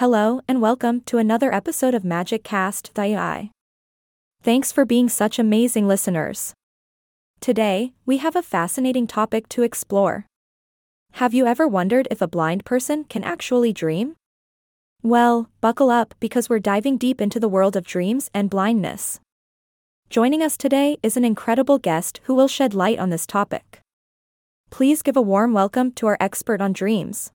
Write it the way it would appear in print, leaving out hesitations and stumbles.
Hello and welcome to another episode of Magic Cast Thai. Thanks for being such amazing listeners. Today, we have a fascinating topic to explore. Have you ever wondered if a blind person can actually dream? Well, buckle up because we're diving deep into the world of dreams and blindness. Joining us today is an incredible guest who will shed light on this topic. Please give a warm welcome to our expert on dreams,